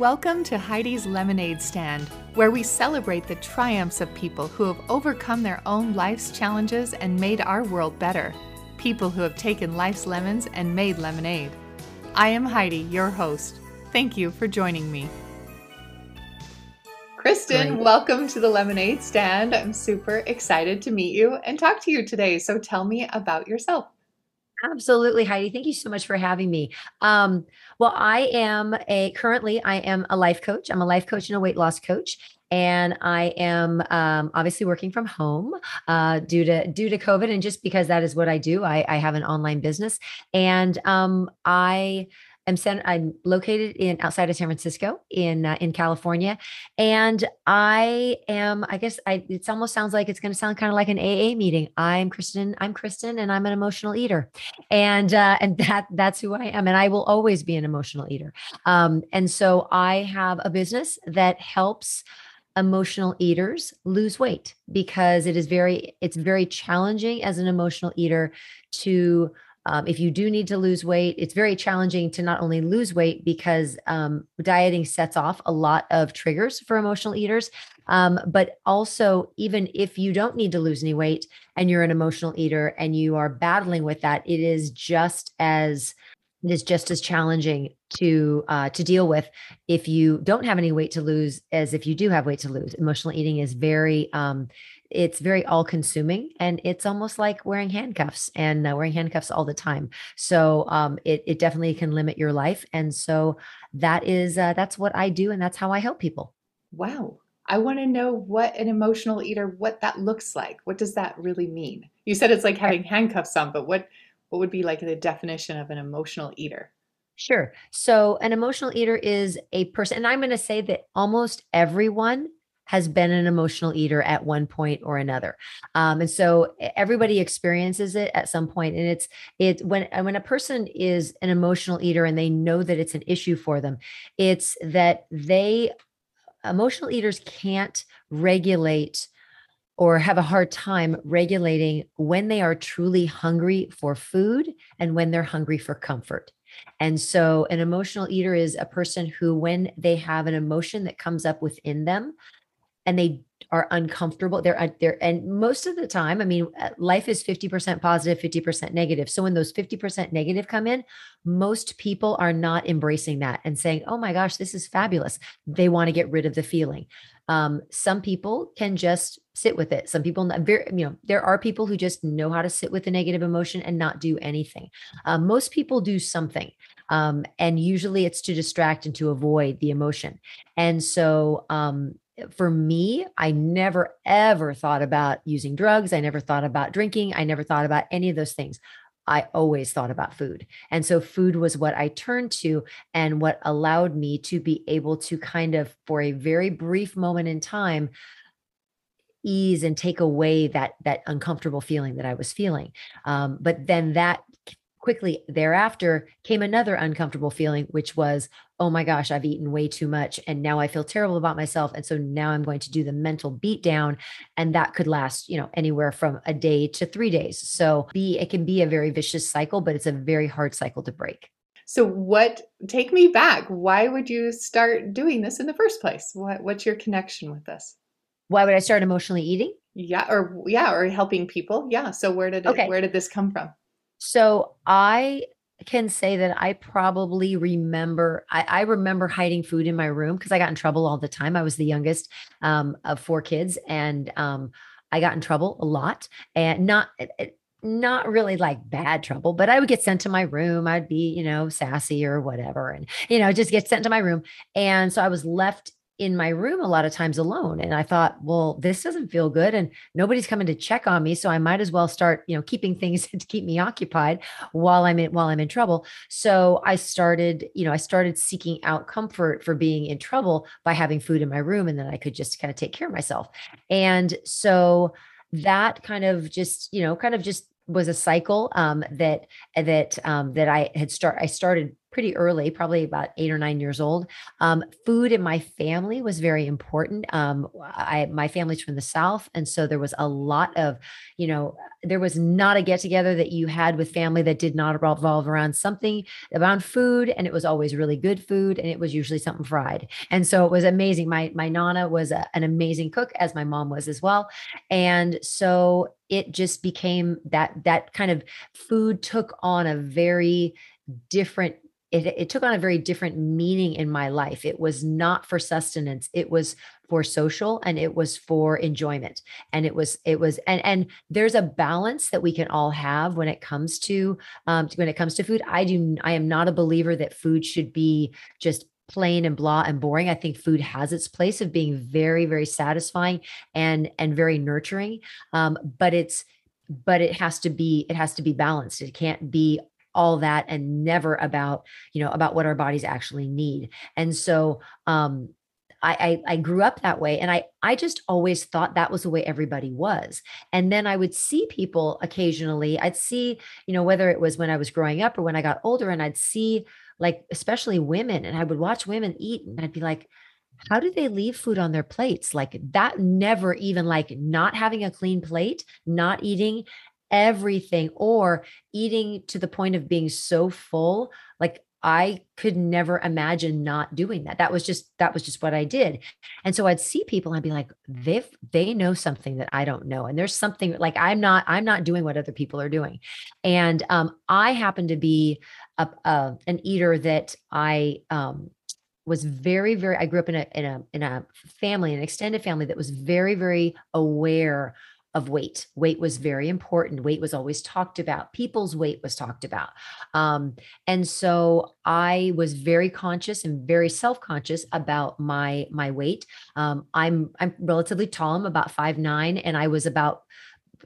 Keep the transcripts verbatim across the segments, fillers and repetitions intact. Welcome to Heidi's Lemonade Stand, where we celebrate the triumphs of people who have overcome their own life's challenges and made our world better. People who have taken life's lemons and made lemonade. I am Heidi, your host. Thank you for joining me. Kristen, Great. Welcome to the Lemonade Stand. I'm super excited to meet you and talk to you today. So tell me about yourself. Absolutely, Heidi. Thank you so much for having me. Um, well, I am a, currently I am a life coach. I'm a life coach and a weight loss coach. And I am um, obviously working from home uh, due to due to COVID. And just because that is what I do, I, I have an online business. And um, I am sent, I'm located in outside of San Francisco in uh, in California. And I am, I guess I, it almost sounds like it's going to sound kind of like an A A meeting. I'm Kristen, I'm Kristen, and I'm an emotional eater. And uh, and that that's who I am. And I will always be an emotional eater. Um, and so I have a business that helps emotional eaters lose weight, because it is very, it's very challenging as an emotional eater to, um, if you do need to lose weight, it's very challenging to not only lose weight, because um, dieting sets off a lot of triggers for emotional eaters. Um, but also, even if you don't need to lose any weight and you're an emotional eater and you are battling with that, it is just as It is just as challenging to uh, to deal with if you don't have any weight to lose as if you do have weight to lose. Emotional eating is very, um, it's very all-consuming, and it's almost like wearing handcuffs and uh, wearing handcuffs all the time. So um, it it definitely can limit your life, and so that is uh, that's what I do, and that's how I help people. Wow, I want to know what an emotional eater, what that looks like. What does that really mean? You said it's like having handcuffs on, but what? What would be like the definition of an emotional eater? Sure. So an emotional eater is a person, and I'm going to say that almost everyone has been an emotional eater at one point or another. Um, and so everybody experiences it at some point. And it's, it's when, when a person is an emotional eater and they know that it's an issue for them, it's that they, emotional eaters can't regulate or have a hard time regulating when they are truly hungry for food and when they're hungry for comfort. And so an emotional eater is a person who, when they have an emotion that comes up within them and they are uncomfortable, they're there. And most of the time, I mean, life is fifty percent positive, fifty percent negative. So when those fifty percent negative come in, most people are not embracing that and saying, oh my gosh, this is fabulous. They want to get rid of the feeling. Um, some people can just sit with it. Some people, very, you know, there are people who just know how to sit with the negative emotion and not do anything. Uh, most people do something. Um, and usually it's to distract and to avoid the emotion. And so, um, for me, I never, ever thought about using drugs. I never thought about drinking. I never thought about any of those things. I always thought about food. And so food was what I turned to and what allowed me to be able to kind of, for a very brief moment in time, ease and take away that, that uncomfortable feeling that I was feeling. Um, but then that quickly thereafter came another uncomfortable feeling, which was, oh my gosh, I've eaten way too much. And now I feel terrible about myself. And so now I'm going to do the mental beatdown. And that could last, you know, anywhere from a day to three days. So be, it can be a very vicious cycle, but it's a very hard cycle to break. So what, take me back. Why would you start doing this in the first place? What, what's your connection with this? Why would I start emotionally eating? Yeah. Or yeah. Or helping people. Yeah. So where did, it, okay. where did this come from? So I can say that I probably remember, I, I remember hiding food in my room because I got in trouble all the time. I was the youngest um, of four kids, and um, I got in trouble a lot, and not, not really like bad trouble, but I would get sent to my room. I'd be, you know, sassy or whatever, and, you know, just get sent to my room. And so I was left in my room a lot of times alone. And I thought, well, this doesn't feel good. And nobody's coming to check on me. So I might as well start, you know, keeping things to keep me occupied while I'm in, while I'm in trouble. So I started, you know, I started seeking out comfort for being in trouble by having food in my room. And then I could just kind of take care of myself. And so that kind of just, you know, kind of just was a cycle um, that, that, um, that I had start, I started pretty early, probably about eight or nine years old. Um, food in my family was very important. Um, I, my family's from the South. And so there was a lot of, you know, there was not a get together that you had with family that did not revolve around something around food. And it was always really good food. And it was usually something fried. And so it was amazing. My, my Nana was a, an amazing cook, as my mom was as well. And so it just became that, that kind of food took on a very different It, it took on a very different meaning in my life. It was not for sustenance. It was for social, and it was for enjoyment. And it was, it was, and, and there's a balance that we can all have when it comes to, um, when it comes to food. I do, I am not a believer that food should be just plain and blah and boring. I think food has its place of being very, very satisfying and, and very nurturing. Um, but it's, but it has to be, it has to be balanced. It can't be all that and never about, you know, about what our bodies actually need. And so, um, I, I, I grew up that way. And I, I just always thought that was the way everybody was. And then I would see people occasionally, I'd see, you know, whether it was when I was growing up or when I got older, and I'd see, like, especially women, and I would watch women eat, and I'd be like, how do they leave food on their plates? Like that never even, like, not having a clean plate, not eating everything, or eating to the point of being so full. Like I could never imagine not doing that. That was just, that was just what I did. And so I'd see people and I'd be like, they've, they know something that I don't know. And there's something like, I'm not, I'm not doing what other people are doing. And, um, I happen to be a, a an eater that I, um, was very, very, I grew up in a, in a, in a family, an extended family that was very, very aware of weight. Weight was very important. Weight was always talked about. People's weight was talked about. Um, and so I was very conscious and very self-conscious about my, my weight. Um, I'm, I'm relatively tall. I'm about five nine, and I was about,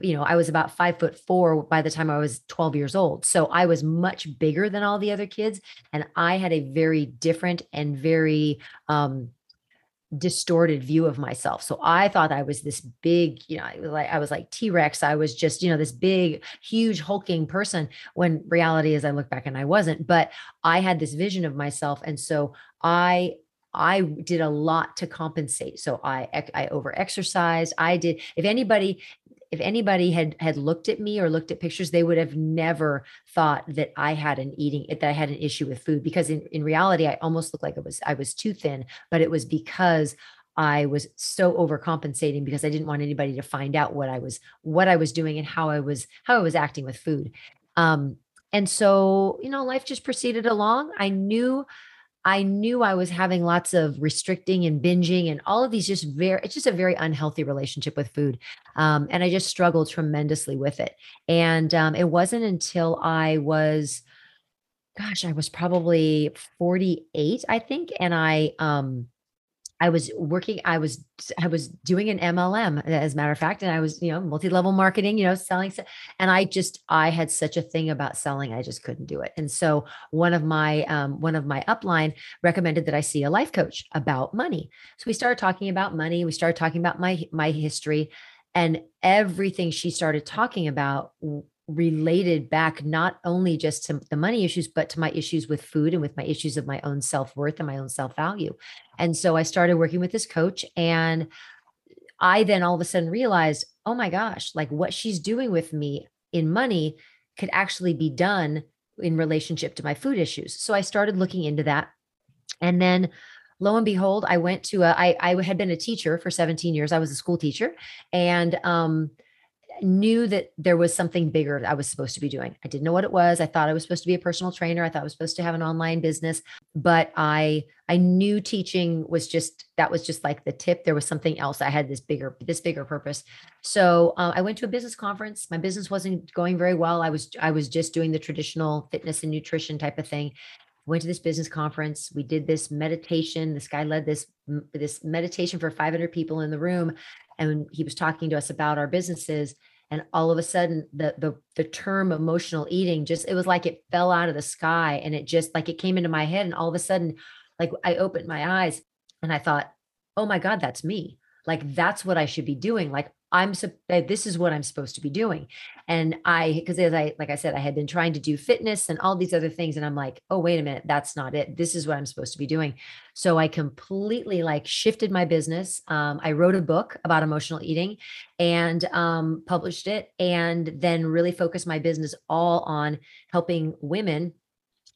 you know, I was about five foot four by the time I was twelve years old. So I was much bigger than all the other kids. And I had a very different and very, um, distorted view of myself. So I thought I was this big, you know, like I was like T-Rex. I was just, you know, this big, huge, hulking person, when reality is I look back and I wasn't, but I had this vision of myself. And so I, I did a lot to compensate. So I, I over-exercised. I did, if anybody, if anybody had, had looked at me or looked at pictures, they would have never thought that I had an eating, that I had an issue with food, because in, in reality, I almost looked like it was, I was too thin, but it was because I was so overcompensating, because I didn't want anybody to find out what I was, what I was doing and how I was, how I was acting with food. Um, and so, you know, life just proceeded along. I knew I knew I was having lots of restricting and binging and all of these, just very, it's just a very unhealthy relationship with food. Um, and I just struggled tremendously with it. And um, it wasn't until I was, gosh, I was probably forty-eight, I think. And I, um, I was working, I was, I was doing an M L M, as a matter of fact. And I was, you know, multi-level marketing, you know, selling. And I just, I had such a thing about selling. I just couldn't do it. And so one of my, um, one of my upline recommended that I see a life coach about money. So we started talking about money. We started talking about my, my history, and everything she started talking about related back, not only just to the money issues, but to my issues with food and with my issues of my own self-worth and my own self-value. And so I started working with this coach, and I then all of a sudden realized, oh my gosh, like what she's doing with me in money could actually be done in relationship to my food issues. So I started looking into that. And then lo and behold, I went to a, I, I had been a teacher for seventeen years. I was a school teacher, and, um, knew that there was something bigger I was supposed to be doing. I didn't know what it was. I thought I was supposed to be a personal trainer. I thought I was supposed to have an online business, but I, I knew teaching was just, that was just like the tip. There was something else. I had this bigger, this bigger purpose. So uh, I went to a business conference. My business wasn't going very well. I was, I was just doing the traditional fitness and nutrition type of thing. Went to this business conference. We did this meditation. This guy led this, this meditation for five hundred people in the room. And he was talking to us about our businesses. And all of a sudden the, the, the term emotional eating, just, it was like, it fell out of the sky, and it just like, it came into my head. And all of a sudden, like I opened my eyes and I thought, oh my God, that's me. Like, that's what I should be doing. Like I'm, this is what I'm supposed to be doing. And I, cause as I, like I said, I had been trying to do fitness and all these other things. And I'm like, oh, wait a minute, that's not it. This is what I'm supposed to be doing. So I completely like shifted my business. Um, I wrote a book about emotional eating and um, published it, and then really focused my business all on helping women.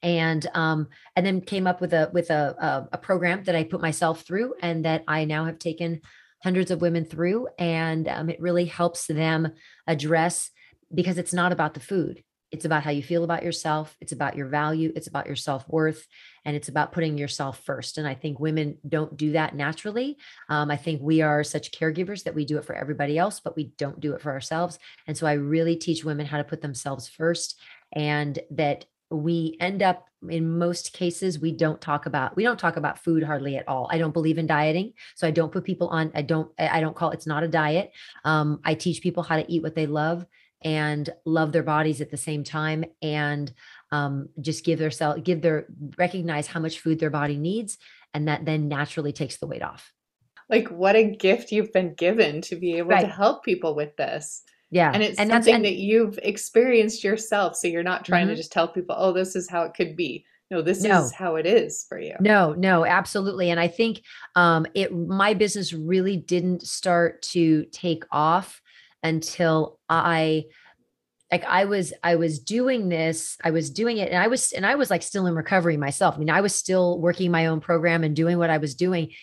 And, um, and then came up with a, with a, a, a program that I put myself through, and that I now have taken hundreds of women through. And um, it really helps them address, because it's not about the food. It's about how you feel about yourself. It's about your value. It's about your self-worth, and it's about putting yourself first. And I think women don't do that naturally. Um, I think we are such caregivers that we do it for everybody else, but we don't do it for ourselves. And so I really teach women how to put themselves first, and that we end up, in most cases, we don't talk about, we don't talk about food hardly at all. I don't believe in dieting. So I don't put people on, I don't, I don't call, it's not a diet. Um, I teach people how to eat what they love and love their bodies at the same time, and um, just give their self, give their, recognize how much food their body needs. And that then naturally takes the weight off. Like, what a gift you've been given to be able right. to help people with this. Yeah. And it's and something and, that you've experienced yourself. So you're not trying mm-hmm. to just tell people, oh, this is how it could be. No, this no. is how it is for you. No, no, absolutely. And I think um, it, my business really didn't start to take off until I, like I was, I was doing this, I was doing it. And I was, and I was like still in recovery myself. I mean, I was still working my own program and doing what I was doing,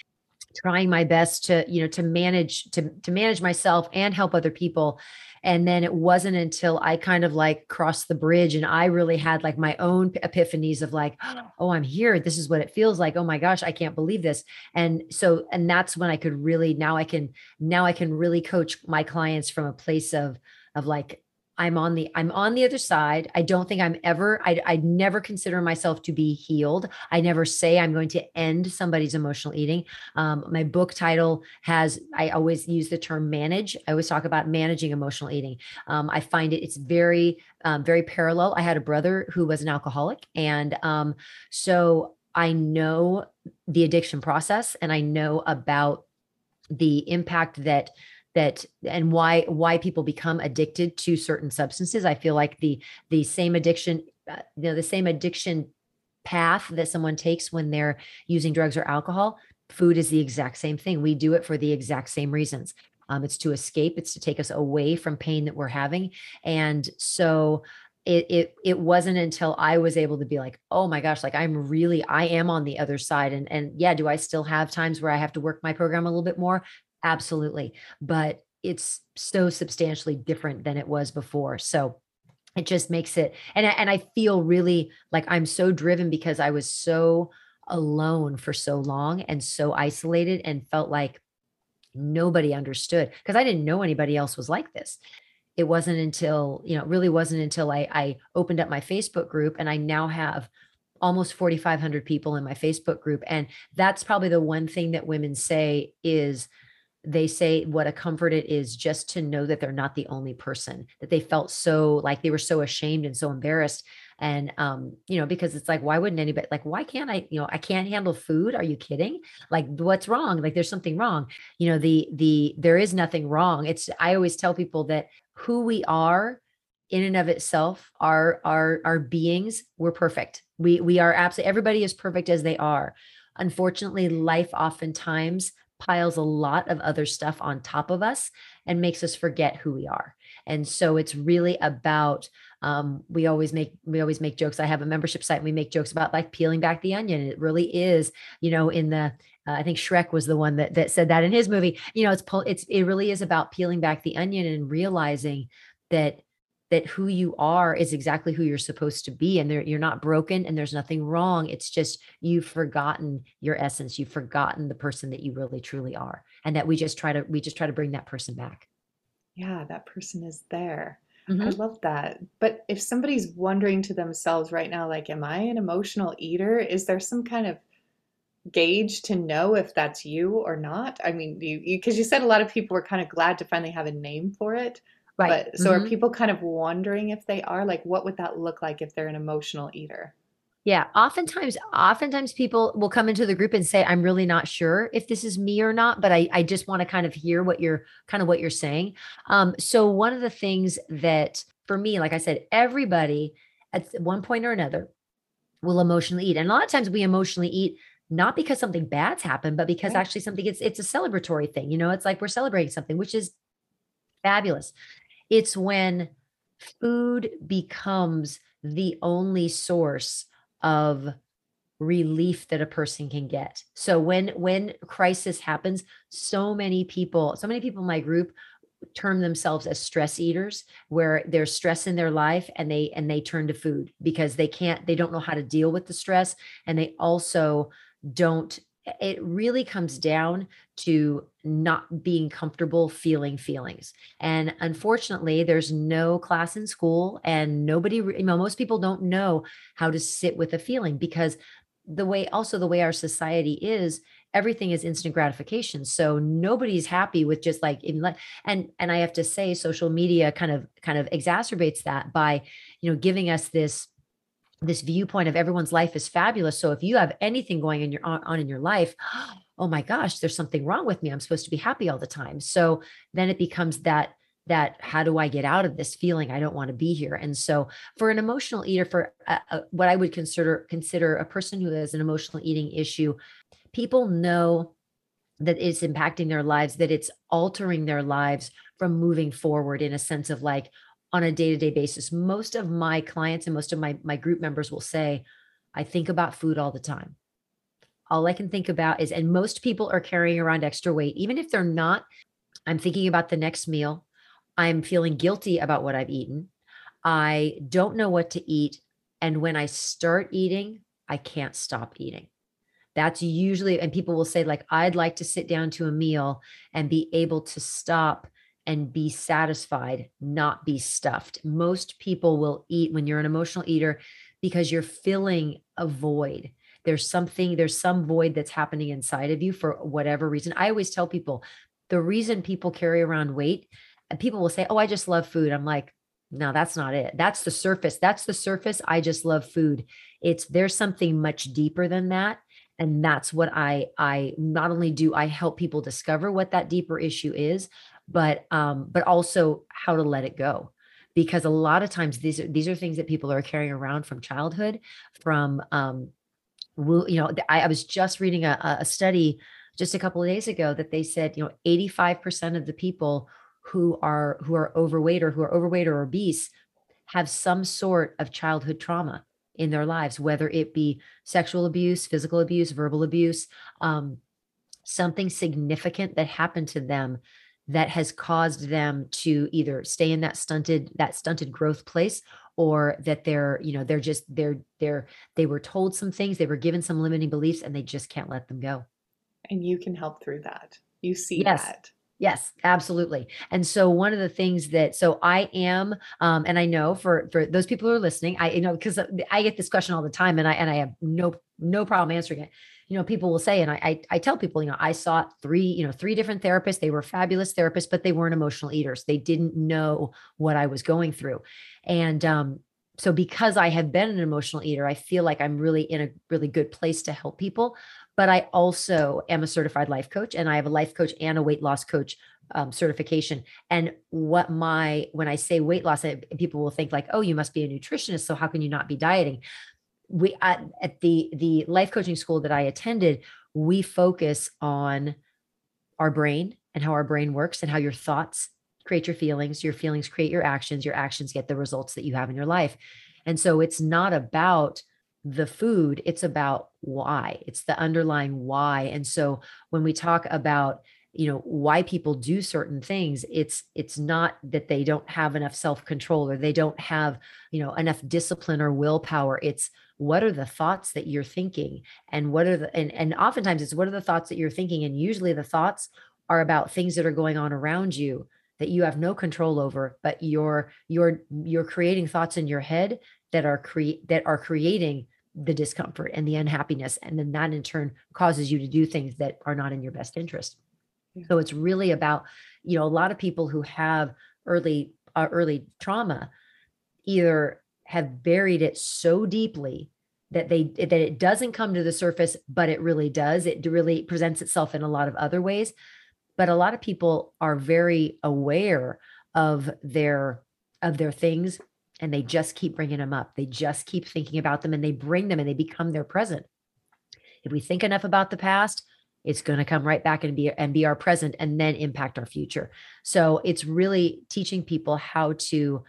trying my best to, you know, to manage, to, to manage myself and help other people. And then it wasn't until I kind of like crossed the bridge, and I really had like my own epiphanies of like, oh, I'm here. This is what it feels like. Oh my gosh, I can't believe this. And so, and that's when I could really, now I can, now I can really coach my clients from a place of, of like, I'm on the, I'm on the other side. I don't think I'm ever, I, I never consider myself to be healed. I never say I'm going to end somebody's emotional eating. Um, my book title has, I always use the term manage. I always talk about managing emotional eating. Um, I find it, it's very, um, very parallel. I had a brother who was an alcoholic. And um, so I know the addiction process, and I know about the impact that That and why why people become addicted to certain substances. I feel like the the same addiction, you know, the same addiction path that someone takes when they're using drugs or alcohol, food is the exact same thing. We do it for the exact same reasons. Um, it's to escape. It's to take us away from pain that we're having. And so it it it wasn't until I was able to be like, oh my gosh, like I'm really I am on the other side. And and yeah, do I still have times where I have to work my program a little bit more? Absolutely. But it's so substantially different than it was before. So it just makes it, and I, and I feel really like I'm so driven, because I was so alone for so long and so isolated, and felt like nobody understood, because I didn't know anybody else was like this. It wasn't until, you know, it really wasn't until I, I opened up my Facebook group, and I now have almost forty-five hundred people in my Facebook group. And that's probably the one thing that women say is, they say what a comfort it is just to know that they're not the only person, that they felt so like they were so ashamed and so embarrassed. And, um, you know, because it's like, why wouldn't anybody, like, why can't I, you know, I can't handle food. Are you kidding? Like, what's wrong? Like, there's something wrong. You know, the, the, there is nothing wrong. It's, I always tell people that who we are in and of itself, our, our, our beings, we're perfect. We, we are absolutely, everybody is perfect as they are. Unfortunately, life oftentimes piles a lot of other stuff on top of us and makes us forget who we are. And so it's really about, um, we always make, we always make jokes. I have a membership site, and we make jokes about like peeling back the onion. It really is, you know, in the, uh, I think Shrek was the one that, that said that in his movie, you know, it's, it's, it really is about peeling back the onion and realizing that, that who you are is exactly who you're supposed to be. And you're not broken, and there's nothing wrong. It's just, you've forgotten your essence. You've forgotten the person that you really truly are. And that we just try to, we just try to bring that person back. Yeah. That person is there. Mm-hmm. I love that. But if somebody's wondering to themselves right now, like, am I an emotional eater? Is there some kind of gauge to know if that's you or not? I mean, you, you, cause you said a lot of people were kind of glad to finally have a name for it. Right. But so mm-hmm. are people kind of wondering if they are, like, what would that look like if they're an emotional eater? Yeah. Oftentimes, oftentimes people will come into the group and say, I'm really not sure if this is me or not, but I, I just want to kind of hear what you're kind of what you're saying. Um, so one of the things that for me, like I said, everybody at one point or another will emotionally eat. And a lot of times we emotionally eat, not because something bad's happened, but because right. actually something it's, it's a celebratory thing. You know, it's like we're celebrating something, which is fabulous. It's when food becomes the only source of relief that a person can get. So when, when crisis happens, so many people, so many people in my group term themselves as stress eaters, where there's stress in their life and they, and they turn to food because they can't, they don't know how to deal with the stress. And they also don't, it really comes down to not being comfortable feeling feelings. And unfortunately, there's no class in school and nobody, you know, most people don't know how to sit with a feeling because the way, also the way our society is, everything is instant gratification. So nobody's happy with just like, and, and I have to say, social media kind of, kind of exacerbates that by, you know, giving us this this viewpoint of everyone's life is fabulous. So if you have anything going in your, on in your life, oh my gosh, there's something wrong with me. I'm supposed to be happy all the time. So then it becomes that, that how do I get out of this feeling? I don't want to be here. And so for an emotional eater, for a, a, what I would consider, consider a person who has an emotional eating issue, people know that it's impacting their lives, that it's altering their lives from moving forward in a sense of like, on a day-to-day basis. Most of my clients and most of my, my group members will say, I think about food all the time. All I can think about is, and most people are carrying around extra weight. Even if they're not, I'm thinking about the next meal. I'm feeling guilty about what I've eaten. I don't know what to eat. And when I start eating, I can't stop eating. That's usually, and people will say like, I'd like to sit down to a meal and be able to stop and be satisfied, not be stuffed. Most people will eat when you're an emotional eater because you're filling a void. There's something, there's some void that's happening inside of you for whatever reason. I always tell people the reason people carry around weight, and people will say, oh, I just love food. I'm like, no, that's not it. That's the surface. That's the surface. I just love food. It's, there's something much deeper than that. And that's what I, I not only do I help people discover what that deeper issue is, but, um, but also how to let it go. Because a lot of times these are, these are things that people are carrying around from childhood, from, um, you know, I, I was just reading a, a study just a couple of days ago that they said, you know, eighty-five percent of the people who are, who are overweight or who are overweight or obese have some sort of childhood trauma in their lives, whether it be sexual abuse, physical abuse, verbal abuse, um, something significant that happened to them that has caused them to either stay in that stunted, that stunted growth place, or that they're, you know, they're just, they're, they're, they were told some things, they were given some limiting beliefs, and they just can't let them go. And you can help through that. You see yes. that. Yes, absolutely. And so one of the things that, so I am, um, and I know for, for those people who are listening, I, you know, cause I get this question all the time and I, and I have no, no problem answering it. You know, people will say, and I, I, I tell people, you know, I saw three, you know, three different therapists. They were fabulous therapists, but they weren't emotional eaters. They didn't know what I was going through. And, um, so because I have been an emotional eater, I feel like I'm really in a really good place to help people. But I also am a certified life coach, and I have a life coach and a weight loss coach um, certification. And what my, when I say weight loss, I, people will think like, oh, you must be a nutritionist. So how can you not be dieting? We, I, at the, the life coaching school that I attended, we focus on our brain and how our brain works and how your thoughts create your feelings, your feelings create your actions, your actions get the results that you have in your life. And so it's not about the food, it's about why. It's the underlying why. And so when we talk about, you know, why people do certain things, it's it's not that they don't have enough self-control or they don't have, you know, enough discipline or willpower. It's what are the thoughts that you're thinking, and what are the and, and oftentimes it's what are the thoughts that you're thinking, and usually the thoughts are about things that are going on around you that you have no control over, but you're you're you're creating thoughts in your head that are create that are creating the discomfort and the unhappiness. And then that in turn causes you to do things that are not in your best interest. Yeah. So it's really about, you know, a lot of people who have early, uh, early trauma either have buried it so deeply that they, that it doesn't come to the surface, but it really does. It really presents itself in a lot of other ways. But a lot of people are very aware of their, of their things, and they just keep bringing them up. They just keep thinking about them, and they bring them, and they become their present. If we think enough about the past, it's going to come right back and be, and be our present, and then impact our future. So it's really teaching people how to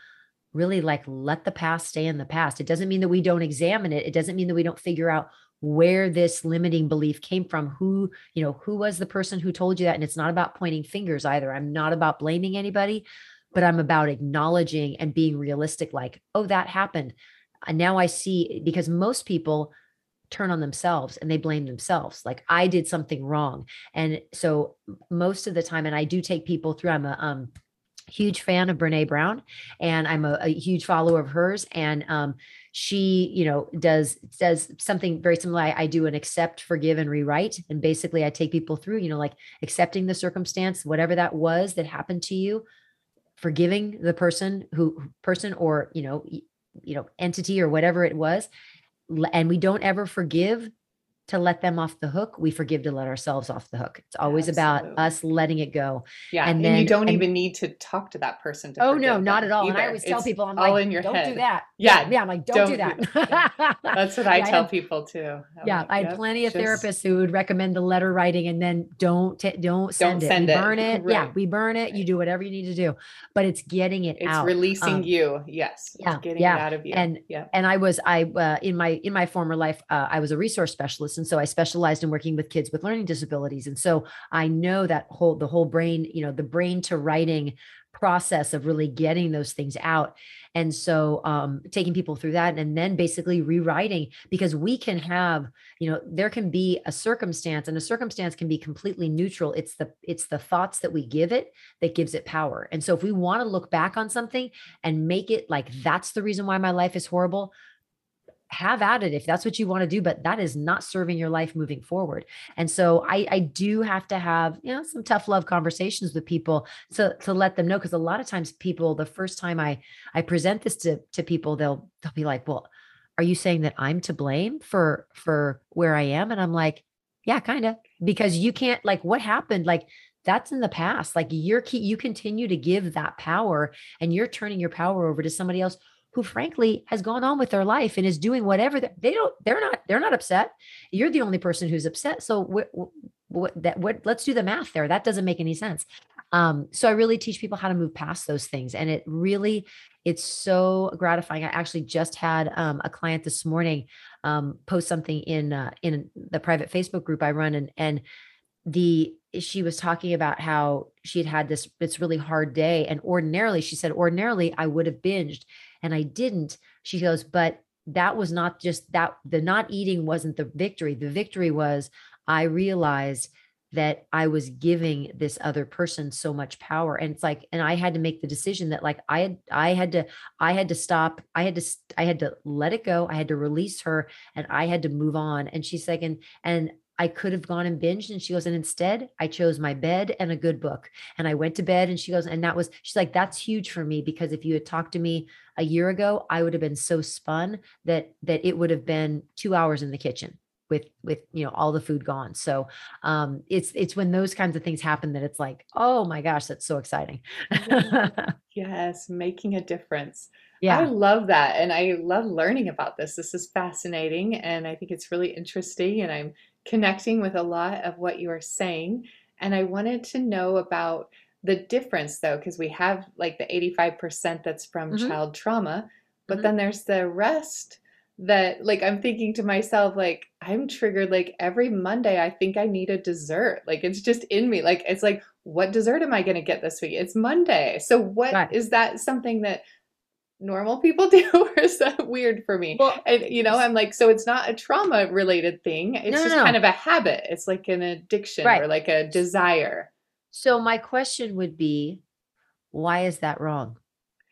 really like let the past stay in the past. It doesn't mean that we don't examine it. It doesn't mean that we don't figure out where this limiting belief came from, who, you know, who was the person who told you that. And it's not about pointing fingers either. I'm not about blaming anybody, but I'm about acknowledging and being realistic. Like, oh, that happened. And now I see, because most people turn on themselves and they blame themselves. Like, I did something wrong. And so most of the time, and I do take people through, I'm a um, huge fan of Brené Brown, and I'm a, a huge follower of hers. And um, she, you know, does, does something very similar. I, I do an accept, forgive, and rewrite. And basically I take people through, you know, like accepting the circumstance, whatever that was that happened to you, forgiving the person who person or, you know, you know, entity or whatever it was. And we don't ever forgive to let them off the hook. We forgive to let ourselves off the hook. It's always Absolutely. About us letting it go. Yeah. And, then, and you don't and, even need to talk to that person. To oh no, not at all. Either. And I always it's tell people, I'm all like, in your don't head. Do that. Yeah. Yeah. I'm like, don't, don't do that. Yeah. That's what I yeah, tell I had, people too. I'm yeah. Like, I had yep, plenty of just... therapists who would recommend the letter writing and then don't, t- don't send don't it. Send we it. Burn it. Right. Yeah. We burn it. Right. You do whatever you need to do, but it's getting it it's out. It's releasing um, you. Yes. It's yeah, getting yeah. it out of you. And, yeah. and I was, I, uh, in my, in my former life, uh, I was a resource specialist. And so I specialized in working with kids with learning disabilities. And so I know that whole, the whole brain, you know, the brain to writing process of really getting those things out. And so um, taking people through that and then basically rewriting, because we can have, you know, there can be a circumstance, and a circumstance can be completely neutral. It's the, it's the thoughts that we give it that gives it power. And so if we want to look back on something and make it like, that's the reason why my life is horrible, have at it if that's what you want to do, but that is not serving your life moving forward. And so I, I do have to have, you know, some tough love conversations with people to, to let them know. Cause a lot of times people, the first time I, I present this to, to people, they'll, they'll be like, well, are you saying that I'm to blame for, for where I am? And I'm like, yeah, kind of, because you can't like what happened, like that's in the past, like you're key, you continue to give that power and you're turning your power over to somebody else who frankly has gone on with their life and is doing whatever they, they don't, they're not, they're not upset. You're the only person who's upset. So what, what, that, what, let's do the math there. That doesn't make any sense. Um, so I really teach people how to move past those things. And it really, it's so gratifying. I actually just had um, a client this morning um, post something in, uh, in the private Facebook group I run, and, and the, she was talking about how she had had this, it's really hard day. And ordinarily, she said, ordinarily I would have binged. And I didn't, she goes, but that was not just that the not eating wasn't the victory. The victory was I realized that I was giving this other person so much power. And it's like, and I had to make the decision that like, I had, I had to, I had to stop. I had to, I had to let it go. I had to release her and I had to move on. And she's like, and, and I could have gone and binged. And she goes, and instead I chose my bed and a good book. And I went to bed, and she goes, and that was, she's like, that's huge for me, because if you had talked to me a year ago, I would have been so spun that, that it would have been two hours in the kitchen with, with, you know, all the food gone. So um, it's, it's when those kinds of things happen that it's like, oh my gosh, that's so exciting. Yes. Making a difference. Yeah. I love that. And I love learning about this. This is fascinating. And I think it's really interesting, and I'm connecting with a lot of what you are saying. And I wanted to know about the difference though, because we have like the eighty-five percent that's from mm-hmm. child trauma, but mm-hmm. then there's the rest that like, I'm thinking to myself, like I'm triggered. Like every Monday, I think I need a dessert. Like it's just in me. Like, it's like, what dessert am I going to get this week? It's Monday. So what right. is that something that normal people do, or is that weird for me? Well, and you know, I'm like, so it's not a trauma related thing. It's no, just no. kind of a habit. It's like an addiction right. or like a desire. So my question would be, why is that wrong?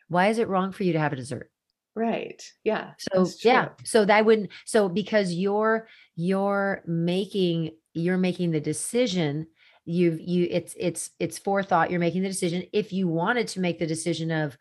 Why is it wrong for you to have a dessert? Right. Yeah. So yeah. So that wouldn't, so because you're, you're making, you're making the decision you've, you, it's, it's, it's forethought. You're making the decision. If you wanted to make the decision of,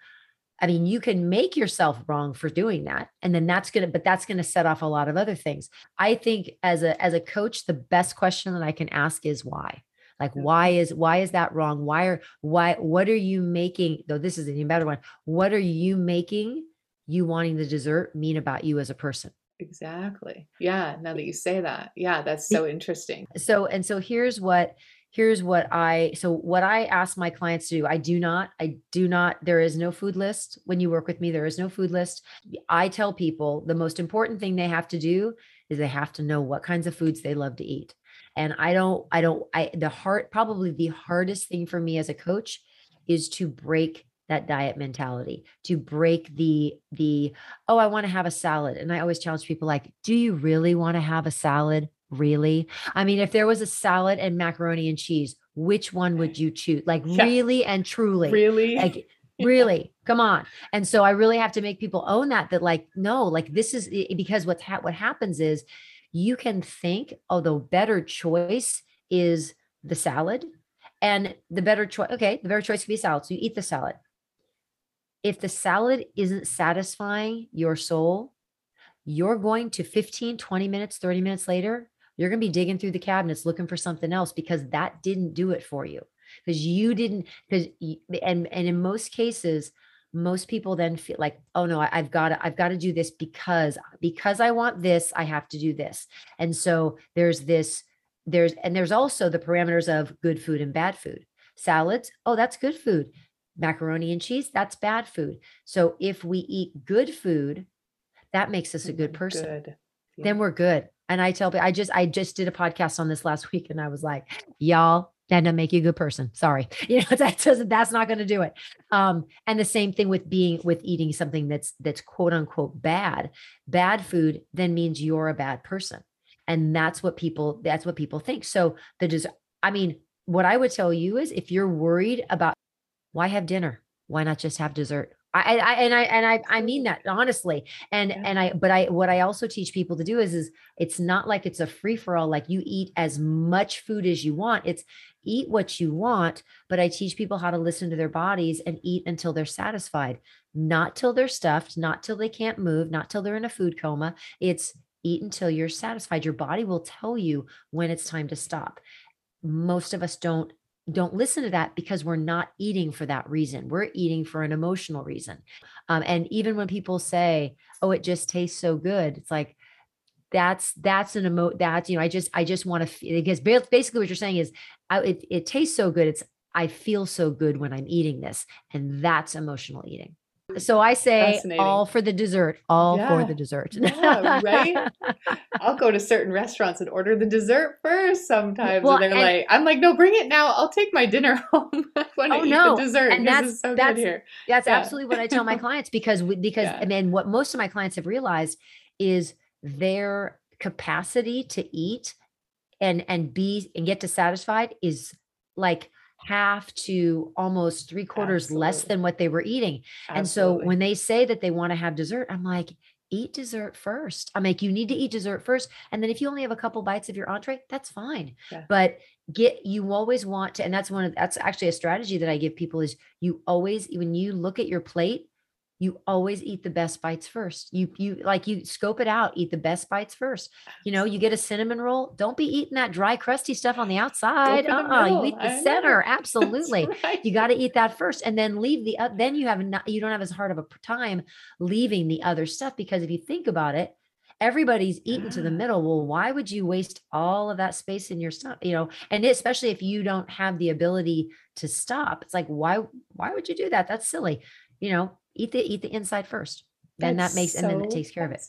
I mean, you can make yourself wrong for doing that. And then that's going to, but that's going to set off a lot of other things. I think as a, as a coach, the best question that I can ask is why, like, why is, why is that wrong? Why are, why, what are you making though? This is an even better one. What are you making you wanting the dessert mean about you as a person? Exactly. Yeah. Now that you say that, yeah, that's so interesting. So, and so here's what, Here's what I, so what I ask my clients to do, I do not, I do not, there is no food list. When you work with me, there is no food list. I tell people the most important thing they have to do is they have to know what kinds of foods they love to eat. And I don't, I don't, I, the hard, probably the hardest thing for me as a coach is to break that diet mentality, to break the, the, oh, I want to have a salad. And I always challenge people like, do you really want to have a salad? Really? I mean, if there was a salad and macaroni and cheese, which one would you choose? Like yeah. really and truly. Really? Like really, come on. And so I really have to make people own that, that like, no, like this is because what's ha- what happens is you can think, oh, the better choice is the salad and the better choice. Okay. The better choice could be salad. So you eat the salad. If the salad isn't satisfying your soul, you're going to fifteen, twenty minutes, thirty minutes later, you're going to be digging through the cabinets looking for something else because that didn't do it for you because you didn't, because, and, and in most cases, most people then feel like, oh no, I, I've got to, I've got to do this because, because I want this, I have to do this. And so there's this, there's, and there's also the parameters of good food and bad food. Salads. Oh, that's good food. Macaroni and cheese. That's bad food. So if we eat good food, that makes us a good person. Good. Yeah. Then we're good. And I tell people, I just, I just did a podcast on this last week and I was like, y'all, that doesn't make you a good person. Sorry. You know, that doesn't, that's not going to do it. Um, and the same thing with being, with eating something that's, that's quote unquote bad, bad food then means you're a bad person. And that's what people, that's what people think. So the, des- I mean, what I would tell you is if you're worried about why have dinner, why not just have dessert? I, I, and I, and I, I mean that honestly. And, yeah. and I, but I, what I also teach people to do is, is it's not like it's a free for all, like you eat as much food as you want. It's eat what you want, but I teach people how to listen to their bodies and eat until they're satisfied, not till they're stuffed, not till they can't move, not till they're in a food coma. It's eat until you're satisfied. Your body will tell you when it's time to stop. Most of us don't Don't listen to that because we're not eating for that reason. We're eating for an emotional reason. Um, and even when people say, oh, it just tastes so good. It's like, that's, that's an emo that's, you know, I just, I just want to, f- because basically what you're saying is I, it, it tastes so good. It's, I feel so good when I'm eating this and that's emotional eating. So I say all for the dessert, all yeah. for the dessert. Yeah, right? I'll go to certain restaurants and order the dessert first sometimes. Well, and they're and, like, I'm like, no, bring it now. I'll take my dinner home. I want to oh, eat no. the dessert. And that's, is so that's, good here. That's yeah. absolutely what I tell my clients because, we, because yeah. I mean, what most of my clients have realized is their capacity to eat and, and be and get dissatisfied is like half to almost three quarters Absolutely. Less than what they were eating. Absolutely. And so when they say that they want to have dessert, I'm like, eat dessert first. I'm like, you need to eat dessert first. And then if you only have a couple bites of your entree, that's fine. Yeah. But get, you always want to, and that's one of, that's actually a strategy that I give people is you always, when you look at your plate, you always eat the best bites first. You, you like you scope it out, eat the best bites first. You know, you get a cinnamon roll. Don't be eating that dry, crusty stuff on the outside. Uh-uh. You eat the I center. Know. Absolutely. Right. You got to eat that first and then leave the, uh, then you have not, you don't have as hard of a time leaving the other stuff. Because if you think about it, everybody's eaten to the middle. Well, why would you waste all of that space in your stuff? You know, and especially if you don't have the ability to stop, it's like, why, why would you do that? That's silly. You know, Eat the, eat the inside first. Then That's that makes, so and then it takes care of it.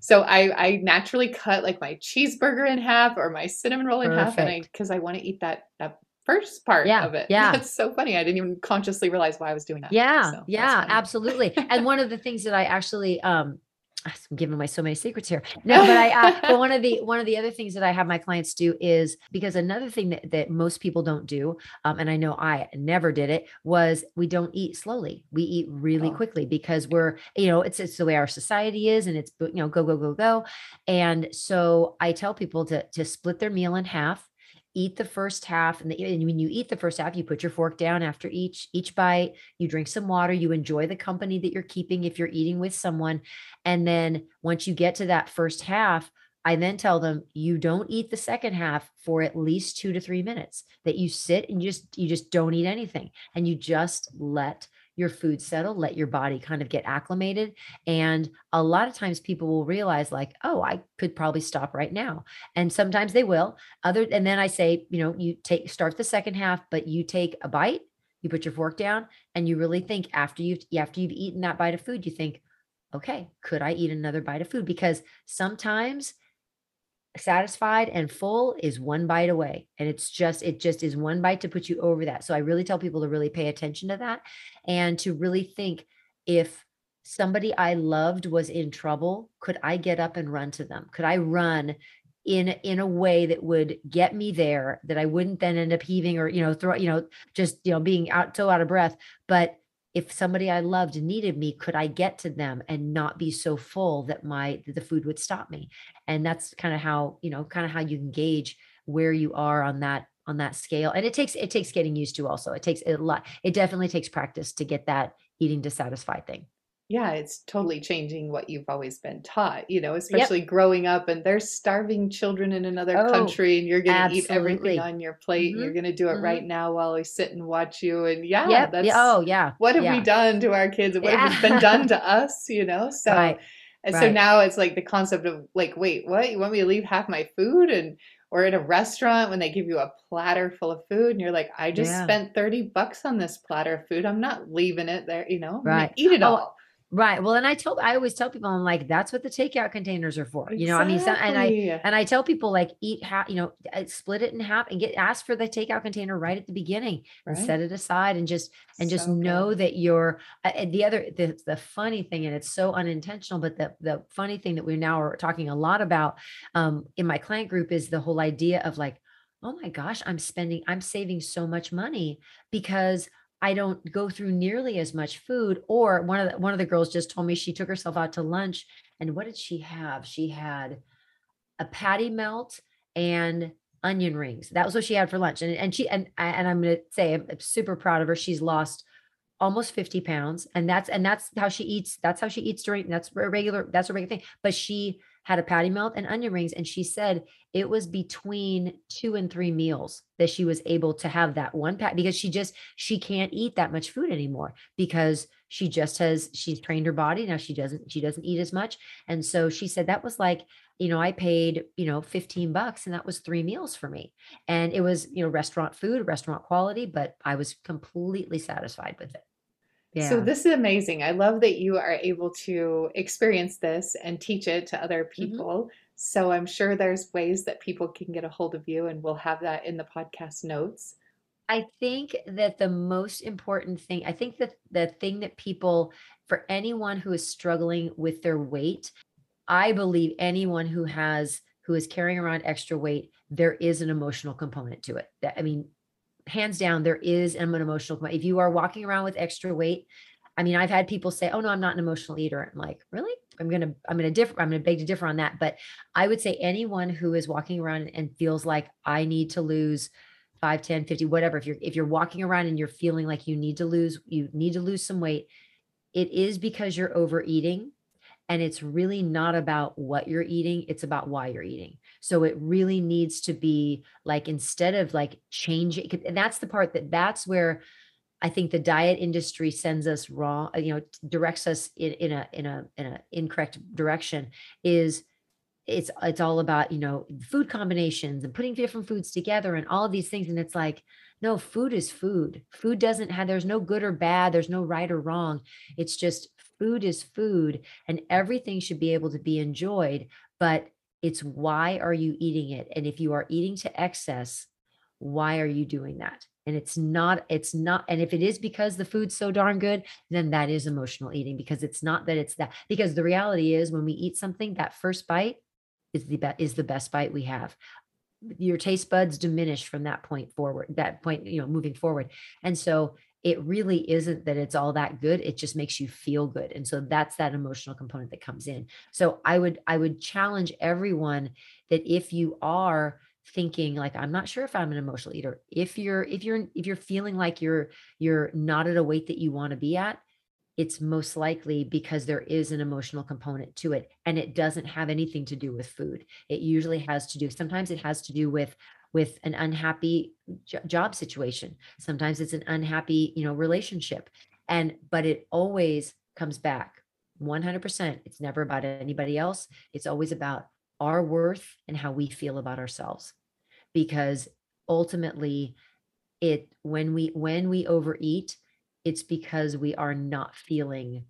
So I, I naturally cut like my cheeseburger in half or my cinnamon roll in Perfect. half and I, cause I want to eat that, that first part yeah, of it. Yeah. That's so funny. I didn't even consciously realize why I was doing that. Yeah. So yeah, absolutely. And one of the things that I actually, um, I'm giving away so many secrets here. No, but I, uh, but one of the, one of the other things that I have my clients do is because another thing that, that most people don't do, um, and I know I never did it was we don't eat slowly. We eat really oh. quickly because we're, you know, it's, it's the way our society is and it's, you know, go, go, go, go. And so I tell people to, to split their meal in half eat the first half. And, the, and when you eat the first half, you put your fork down after each, each bite, you drink some water, you enjoy the company that you're keeping if you're eating with someone. And then once you get to that first half, I then tell them you don't eat the second half for at least two to three minutes, that you sit and you just, you just don't eat anything. And you just let your food settle, let your body kind of get acclimated. And a lot of times people will realize like, oh, I could probably stop right now. And sometimes they will. Other, and then I say, you know, you take, start the second half, but you take a bite, you put your fork down and you really think after you've, after you've eaten that bite of food, you think, okay, could I eat another bite of food? Because sometimes satisfied and full is one bite away. And it's just, it just is one bite to put you over that. So I really tell people to really pay attention to that and to really think, if somebody I loved was in trouble, could I get up and run to them? Could I run in, in a way that would get me there, that I wouldn't then end up heaving or, you know, throw, you know, just, you know, being out, so out of breath. But if somebody I loved needed me, could I get to them and not be so full that my, the food would stop me? And that's kind of how, you know, kind of how you can gauge where you are on that, on that scale. And it takes, it takes getting used to also, it takes a lot. It definitely takes practice to get that eating to satisfy thing. Yeah. It's totally changing what you've always been taught, you know, especially yep. growing up and there's starving children in another oh, country and you're going to eat everything on your plate. Mm-hmm. You're going to do it mm-hmm. right now while I sit and watch you. And yeah, yep. that's, oh yeah. What have yeah. we done to our kids? What yeah. has been done to us, you know? So, right. and right. so now it's like the concept of like, wait, what? You want me to leave half my food? And or at a restaurant when they give you a platter full of food and you're like, I just yeah. spent thirty bucks on this platter of food. I'm not leaving it there, you know, right. eat it oh, all. Right. Well, and I told, I always tell people, I'm like, that's what the takeout containers are for. You know, exactly. I mean, so, and I, and I tell people like eat half, you know, split it in half and get, ask for the takeout container right at the beginning right. and set it aside and just, and so just know good. That you're uh, the other, the, the funny thing, and it's so unintentional, but the, the funny thing that we now are talking a lot about um, in my client group is the whole idea of like, oh my gosh, I'm spending, I'm saving so much money because I don't go through nearly as much food. Or one of the, one of the girls just told me she took herself out to lunch and what did she have? She had a patty melt and onion rings. That was what she had for lunch. And, and she, and, and I'm going to say, I'm super proud of her. She's lost almost fifty pounds and that's, and that's how she eats. That's how she eats during, that's a regular, that's a regular thing. But she had a patty melt and onion rings. And she said it was between two and three meals that she was able to have that one pat because she just, she can't eat that much food anymore because she just has, she's trained her body. Now she doesn't, she doesn't eat as much. And so she said that was like, you know, I paid, you know, fifteen bucks and that was three meals for me. And it was, you know, restaurant food, restaurant quality, but I was completely satisfied with it. Yeah. So this is amazing. I love that you are able to experience this and teach it to other people. Mm-hmm. So I'm sure there's ways that people can get a hold of you and we'll have that in the podcast notes. I think that the most important thing, I think that the thing that people, for anyone who is struggling with their weight, I believe anyone who has, who is carrying around extra weight, there is an emotional component to it. That, I mean, hands down, there is an emotional. If you are walking around with extra weight, I mean, I've had people say, oh no, I'm not an emotional eater. I'm like, really? I'm going to, I'm going to differ. I'm going to beg to differ on that. But I would say anyone who is walking around and feels like I need to lose five, ten, fifty, whatever. If you're, if you're walking around and you're feeling like you need to lose, you need to lose some weight, it is because you're overeating. And it's really not about what you're eating. It's about why you're eating. So it really needs to be like, instead of like changing, and that's the part that that's where I think the diet industry sends us wrong, you know, directs us in, in a, in a, in a incorrect direction is it's, it's all about, you know, food combinations and putting different foods together and all of these things. And it's like, no, food is food. Food doesn't have, there's no good or bad. There's no right or wrong. It's just food is food and everything should be able to be enjoyed, but it's why are you eating it? And if you are eating to excess, why are you doing that? And it's not, it's not. And if it is because the food's so darn good, then that is emotional eating because it's not that it's that, because the reality is when we eat something, that first bite is the best, is the best bite we have. Your taste buds diminish from that point forward, that point, you know, moving forward. And so it really isn't that it's all that good. It just makes you feel good. And so that's that emotional component that comes in. So I would, I would challenge everyone that if you are thinking like, I'm not sure if I'm an emotional eater. If you're, if you're, if you're feeling like you're, you're not at a weight that you want to be at, it's most likely because there is an emotional component to it. And it doesn't have anything to do with food. It usually has to do, sometimes it has to do with, with an unhappy j- job situation. Sometimes it's an unhappy, you know, relationship. And, but it always comes back one hundred percent. It's never about anybody else. It's always about our worth and how we feel about ourselves, because ultimately it, when we, when we overeat, it's because we are not feeling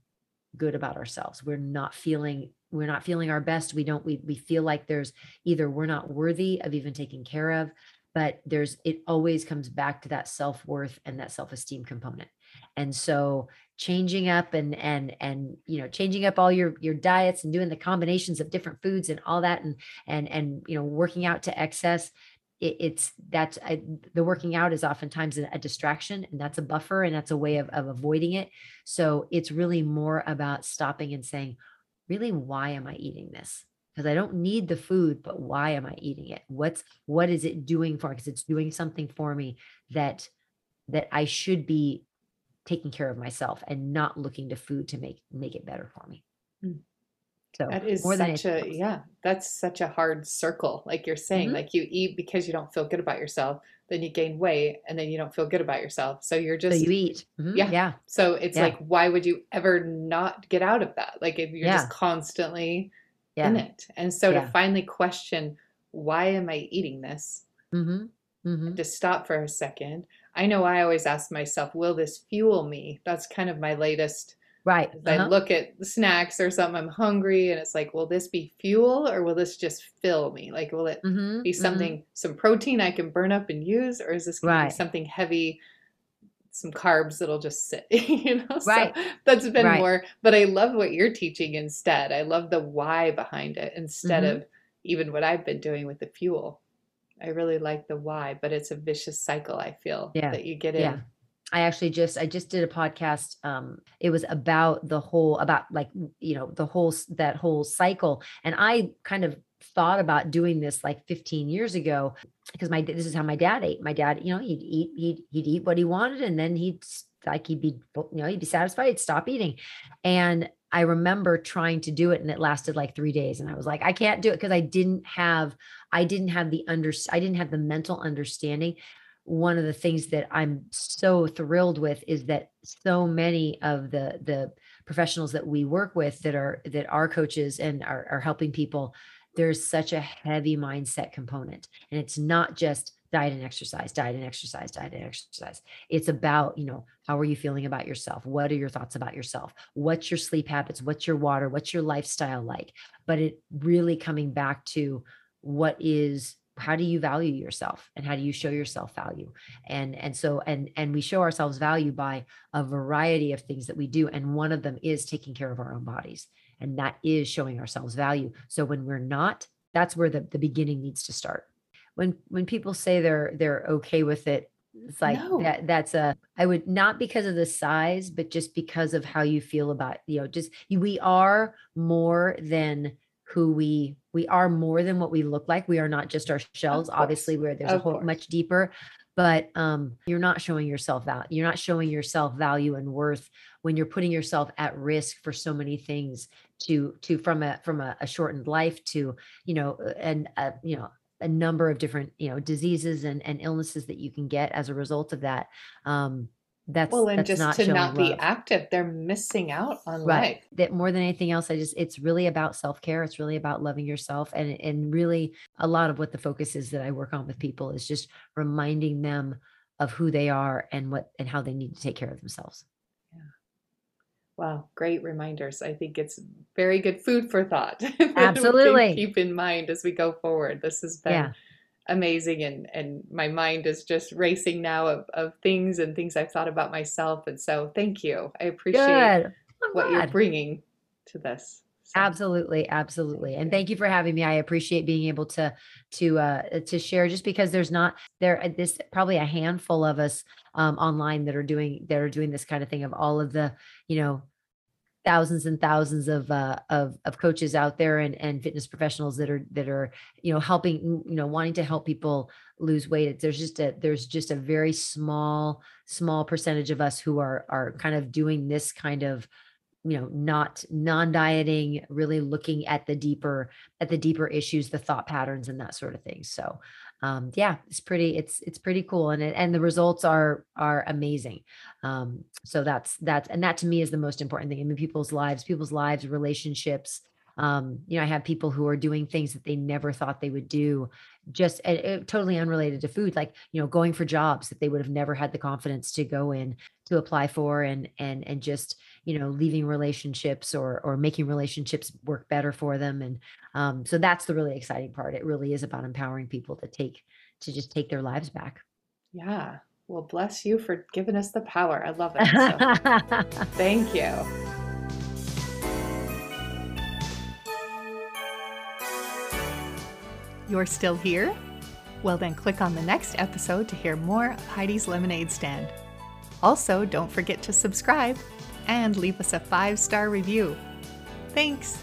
good about ourselves. We're not feeling, we're not feeling our best. We don't, we, we feel like there's either we're not worthy of even taking care of, but there's, it always comes back to that self-worth and that self-esteem component. And so changing up and, and, and, you know, changing up all your, your diets and doing the combinations of different foods and all that, and, and, and, you know, working out to excess, it's that's I, the working out is oftentimes a distraction, and that's a buffer, and that's a way of, of avoiding it. So it's really more about stopping and saying, really, why am I eating this? Because I don't need the food, but why am I eating it? What's, what is it doing for me? Because it's doing something for me that, that I should be taking care of myself and not looking to food to make, make it better for me. Mm. So that is such a, yeah, that's such a hard circle. Like you're saying, mm-hmm. like you eat because you don't feel good about yourself, then you gain weight, and then you don't feel good about yourself. So you're just, so you eat. Mm-hmm. Yeah. yeah. So it's yeah. like, why would you ever not get out of that? Like if you're yeah. just constantly yeah. in it. And so yeah. to finally question, why am I eating this? Mm-hmm. Mm-hmm. To stop for a second. I know I always ask myself, will this fuel me? That's kind of my latest Right. Uh-huh. I look at snacks or something, I'm hungry, and it's like, will this be fuel or will this just fill me? Like, will it mm-hmm, be something, mm-hmm. some protein I can burn up and use, or is this going right. to be something heavy, some carbs that'll just sit, you know? Right. So that's been right. more, but I love what you're teaching instead. I love the why behind it instead mm-hmm. of even what I've been doing with the fuel. I really like the why, but it's a vicious cycle, I feel, yeah. that you get in. Yeah. I actually just, I just did a podcast. Um, it was about the whole, about like, you know, the whole, that whole cycle. And I kind of thought about doing this like fifteen years ago, because my, this is how my dad ate. My dad, you know, he'd eat, he'd, he'd eat what he wanted. And then he'd like, he'd be, you know, he'd be satisfied, he'd stop eating. And I remember trying to do it, and it lasted like three days. And I was like, I can't do it. Cause I didn't have, I didn't have the under, I didn't have the mental understanding. One of the things that I'm so thrilled with is that so many of the the professionals that we work with that are that are coaches and are, are helping people, there's such a heavy mindset component. And it's not just diet and exercise, diet and exercise, diet and exercise. It's about, you know, how are you feeling about yourself? What are your thoughts about yourself? What's your sleep habits? What's your water? What's your lifestyle like? But it really coming back to what is how do you value yourself, and how do you show yourself value? And, and so, and, and we show ourselves value by a variety of things that we do. And one of them is taking care of our own bodies. And that is showing ourselves value. So when we're not, that's where the, the beginning needs to start. When, when people say they're, they're okay with it, it's like, no. that, that's a, I would not because of the size, but just because of how you feel about, you know, just, we are more than who we, we are more than what we look like. We are not just our shells, obviously, where there's a whole much deeper, but um, you're not showing yourself value. You're not showing yourself value and worth when you're putting yourself at risk for so many things to, to, from a, from a, a shortened life to, you know, and, uh, you know, a number of different, you know, diseases and, and illnesses that you can get as a result of that. Um, That's, well, and that's just not to not love. Be active, they're missing out on right. life. That more than anything else, I just, it's really about self-care. It's really about loving yourself. And, and really a lot of what the focus is that I work on with people is just reminding them of who they are and what, and how they need to take care of themselves. Yeah. Wow. Great reminders. I think it's very good food for thought. Absolutely. Keep in mind as we go forward, this has been yeah. amazing. And, and my mind is just racing now of, of things and things I've thought about myself. And so thank you. I appreciate what glad. You're bringing to this. So. Absolutely. Absolutely. And thank you for having me. I appreciate being able to, to, uh, to share, just because there's not there, this probably a handful of us um, online that are doing, that are doing this kind of thing of all of the, you know, thousands and thousands of uh, of, of coaches out there and, and fitness professionals that are that are you know helping you know wanting to help people lose weight. There's just a there's just a very small small percentage of us who are are kind of doing this kind of you know not non-dieting, really looking at the deeper at the deeper issues, the thought patterns and that sort of thing. So um, yeah, it's pretty it's it's pretty cool, and it, and the results are are amazing. Um, so that's that's and that to me is the most important thing. I mean, people's lives, people's lives, relationships. Um, you know, I have people who are doing things that they never thought they would do, just uh, totally unrelated to food, like, you know, going for jobs that they would have never had the confidence to go in to apply for, and, and, and just, you know, leaving relationships or, or making relationships work better for them. And, um, so that's the really exciting part. It really is about empowering people to take, to just take their lives back. Yeah. Well, bless you for giving us the power. I love it. So, thank you. You're still here? Well, then click on the next episode to hear more of Heidi's Lemonade Stand. Also, don't forget to subscribe and leave us a five-star review. Thanks!